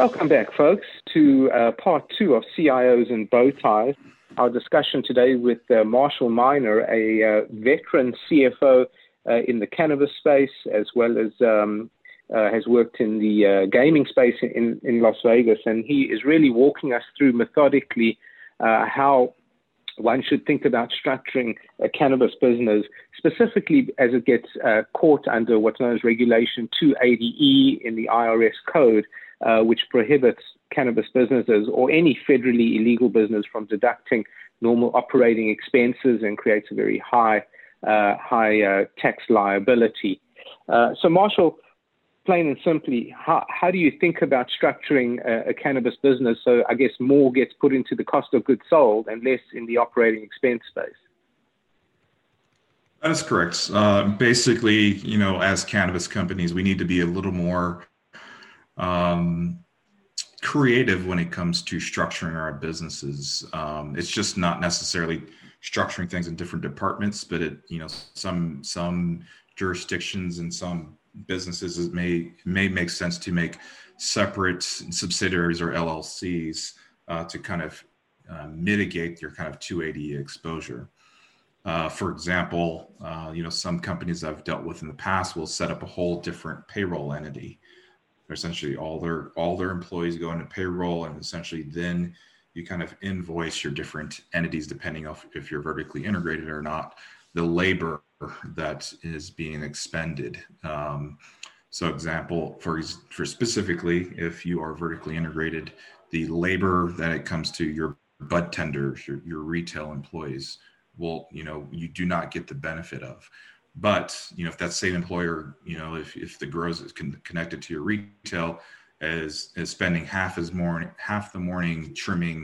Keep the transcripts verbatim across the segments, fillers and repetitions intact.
Welcome back, folks, to uh, part two of C I Os and Bowties. Our discussion today with uh, Marshall Minor, a uh, veteran C F O uh, in the cannabis space, as well as um, uh, has worked in the uh, gaming space in, in Las Vegas. And he is really walking us through methodically uh, how one should think about structuring a cannabis business, specifically as it gets uh, caught under what's known as regulation two eighty E in the I R S code, Uh, which prohibits cannabis businesses or any federally illegal business from deducting normal operating expenses and creates a very high uh, high uh, tax liability. Uh, so, Marshall, plain and simply, how, how do you think about structuring a, a cannabis business so, I guess, more gets put into the cost of goods sold and less in the operating expense space? That's correct. Uh, basically, you know, as cannabis companies, we need to be a little more Um, creative when it comes to structuring our businesses. Um, it's just not necessarily structuring things in different departments, but it, you know, some some jurisdictions and some businesses it may may make sense to make separate subsidiaries or L L Cs uh, to kind of uh, mitigate your kind of two eighty exposure. Uh, for example, uh, you know, some companies I've dealt with in the past will set up a whole different payroll entity. Essentially all their all their employees go into payroll, and essentially then you kind of invoice your different entities depending on if you're vertically integrated or not, the labor that is being expended. Um, so example, for, for specifically, if you are vertically integrated, the labor that it comes to your bud tenders, your, your retail employees will, you know, you do not get the benefit of. But, you know, if that same employer, you know, if, if the grows is con- connected to your retail is, is spending half as morning, half the morning trimming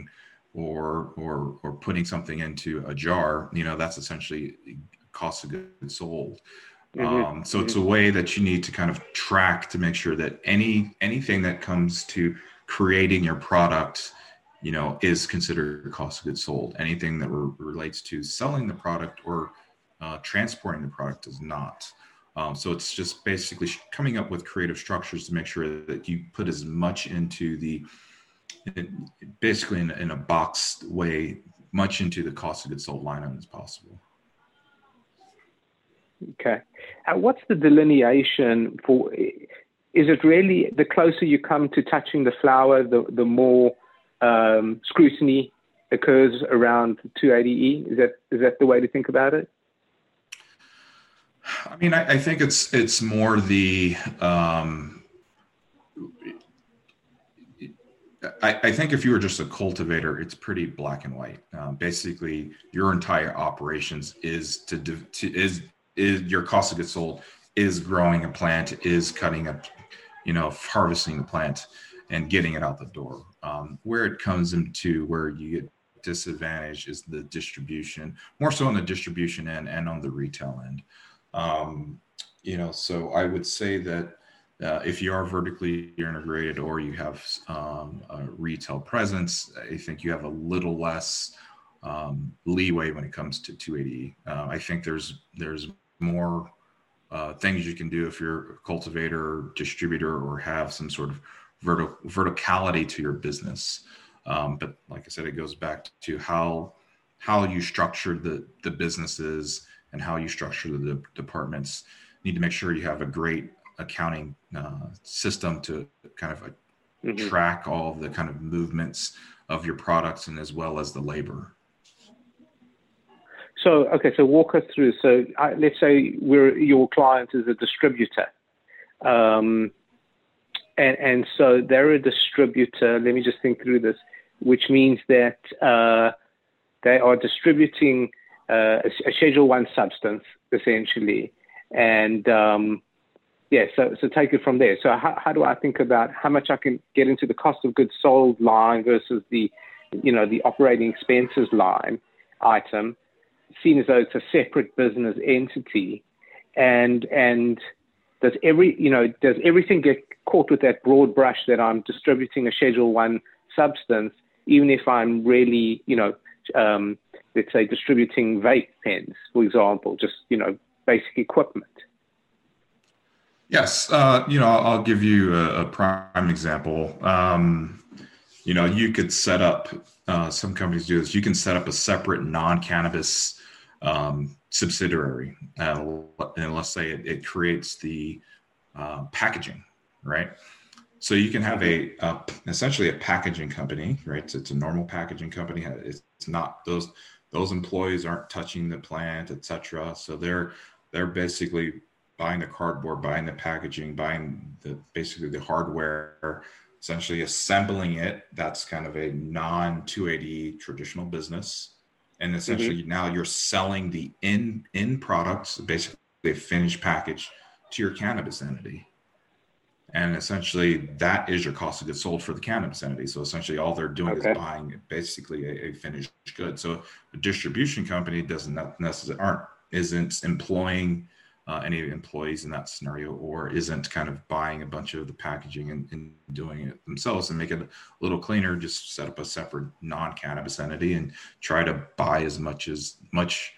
or, or, or putting something into a jar, you know, that's essentially cost of goods sold. Mm-hmm. Um, so mm-hmm. It's a way that you need to kind of track to make sure that any, anything that comes to creating your product, you know, is considered cost of goods sold. Anything that re- relates to selling the product or Uh, transporting the product is not. Um, so it's just basically sh- coming up with creative structures to make sure that you put as much into the, in, basically in, in a boxed way, much into the cost of goods sold line item as possible. Okay. And what's the delineation for, is it really the closer you come to touching the flower, the, the more um, scrutiny occurs around two eighty E? Is that is that the way to think about it? I mean, I, I think it's it's more the, um, I, I think if you were just a cultivator, it's pretty black and white. Um, basically, your entire operations is to, to is is your cost of goods sold is growing a plant, is cutting up, you know, harvesting the plant and getting it out the door. Um, where it comes into where you get disadvantaged is the distribution, more so on the distribution end and on the retail end. Um, you know, so I would say that uh, if you are vertically integrated or you have um, a retail presence, I think you have a little less um, leeway when it comes to two eighty E. Uh, I think there's there's more uh, things you can do if you're a cultivator, distributor, or have some sort of vertical verticality to your business. Um, but like I said, it goes back to how how you structure the the businesses and how you structure the departments. You need to make sure you have a great accounting uh, system to kind of uh, mm-hmm. track all the kind of movements of your products and as well as the labor. So, okay, so walk us through. So uh, let's say we're, your client is a distributor. Um, and, and so they're a distributor. Let me just think through this, which means that uh, they are distributing Uh, a, a Schedule one substance, essentially. And, um, yeah, so, so take it from there. So how, how do I think about how much I can get into the cost of goods sold line versus the, you know, the operating expenses line item, seen as though it's a separate business entity? And and does every, you know, does everything get caught with that broad brush that I'm distributing a Schedule one substance, even if I'm really, you know, um, let's say distributing vape pens, for example, just, you know, basic equipment? Yes. Uh, you know, I'll give you a, a prime example. Um, you know, you could set up, uh, some companies do this, you can set up a separate non-cannabis um, subsidiary. Uh, and let's say it, it creates the uh, packaging, right? So you can have a, a essentially a packaging company, right? It's, it's a normal packaging company. It's not those those employees aren't touching the plant, et cetera. So they're they're basically buying the cardboard, buying the packaging, buying the basically the hardware, essentially assembling it. That's kind of a non two eighty traditional business. And essentially mm-hmm. now you're selling the in in products, basically a finished package, to your cannabis entity. And essentially that is your cost of goods sold for the cannabis entity. So essentially all they're doing okay. is buying basically a, a finished good. So a distribution company doesn't necessarily aren't isn't employing uh, any employees in that scenario, or isn't kind of buying a bunch of the packaging and, and doing it themselves. And make it a little cleaner, just set up a separate non-cannabis entity and try to buy as much as much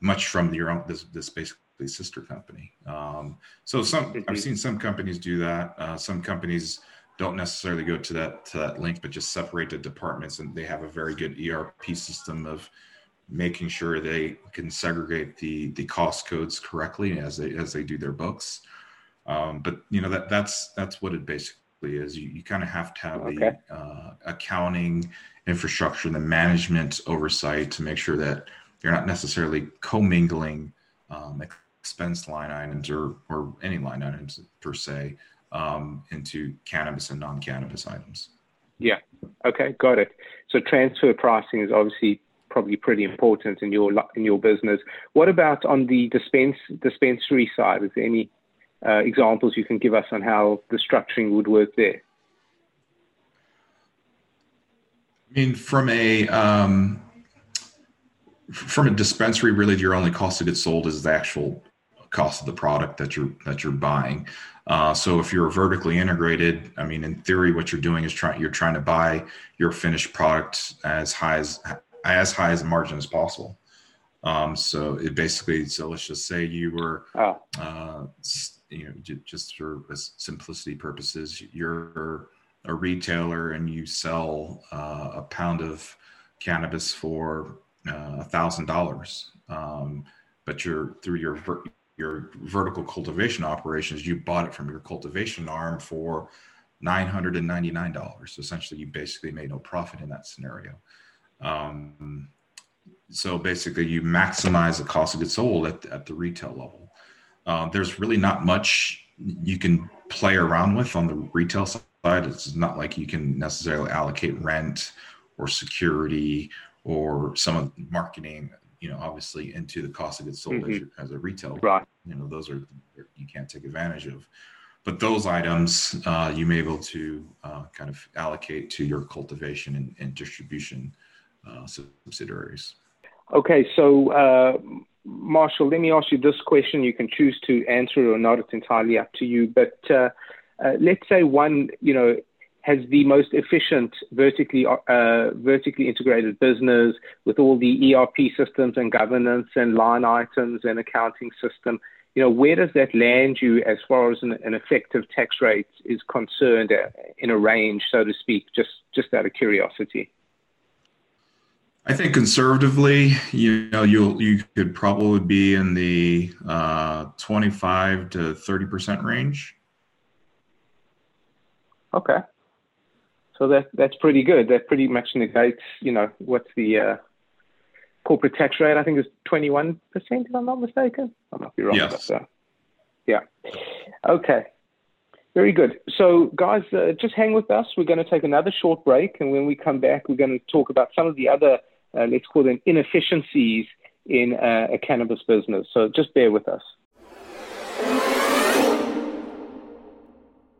much from your own this this basically sister company. Um, so some I've seen some companies do that. Uh, some companies don't necessarily go to that to that link, but just separate the departments, and they have a very good E R P system of making sure they can segregate the the cost codes correctly as they as they do their books. Um, but you know that that's that's what it basically is. You, you kind of have to have okay. the uh, accounting infrastructure, the management oversight to make sure that you're not necessarily commingling um, expense line items or, or any line items per se, um, into cannabis and non-cannabis items. Yeah. Okay. Got it. So transfer pricing is obviously probably pretty important in your, in your business. What about on the dispense dispensary side? Is there any, uh, examples you can give us on how the structuring would work there? I mean, from a, um, from a dispensary, really your only cost of goods sold is the actual cost of the product that you're that you're buying. Uh, so if you're vertically integrated, I mean, in theory, what you're doing is trying you're trying to buy your finished product as high as as high as a margin as possible. Um, so it basically, so let's just say you were, oh. uh, you know, just for simplicity purposes, you're a retailer and you sell uh, a pound of cannabis for a thousand dollars. But you're through your ver- your vertical cultivation operations, you bought it from your cultivation arm for nine hundred ninety-nine dollars. So essentially you basically made no profit in that scenario. Um, so basically you maximize the cost of goods sold at, at the retail level. Um, there's really not much you can play around with on the retail side. It's not like you can necessarily allocate rent or security or some of the marketing, you know, obviously into the cost of goods sold mm-hmm. as, your, as a retail, right. You know, those are, you can't take advantage of, but those items uh, you may be able to uh, kind of allocate to your cultivation and, and distribution uh, subsidiaries. Okay. So uh, Marshall, let me ask you this question. You can choose to answer it or not. It's entirely up to you, but uh, uh, let's say one, you know, has the most efficient vertically uh, vertically integrated business with all the E R P systems and governance and line items and accounting system. You know, where does that land you as far as an, an effective tax rate is concerned in a range, so to speak, just, just out of curiosity? I think conservatively, you know, you you could probably be in the uh, twenty-five to thirty percent range. Okay. So that that's pretty good. That pretty much negates, you know, what's the uh, corporate tax rate? I think it's twenty-one percent, if I'm not mistaken. I might be wrong yes. about that. Yeah. Okay. Very good. So, guys, uh, just hang with us. We're going to take another short break. And when we come back, we're going to talk about some of the other, uh, let's call them inefficiencies in uh, a cannabis business. So just bear with us.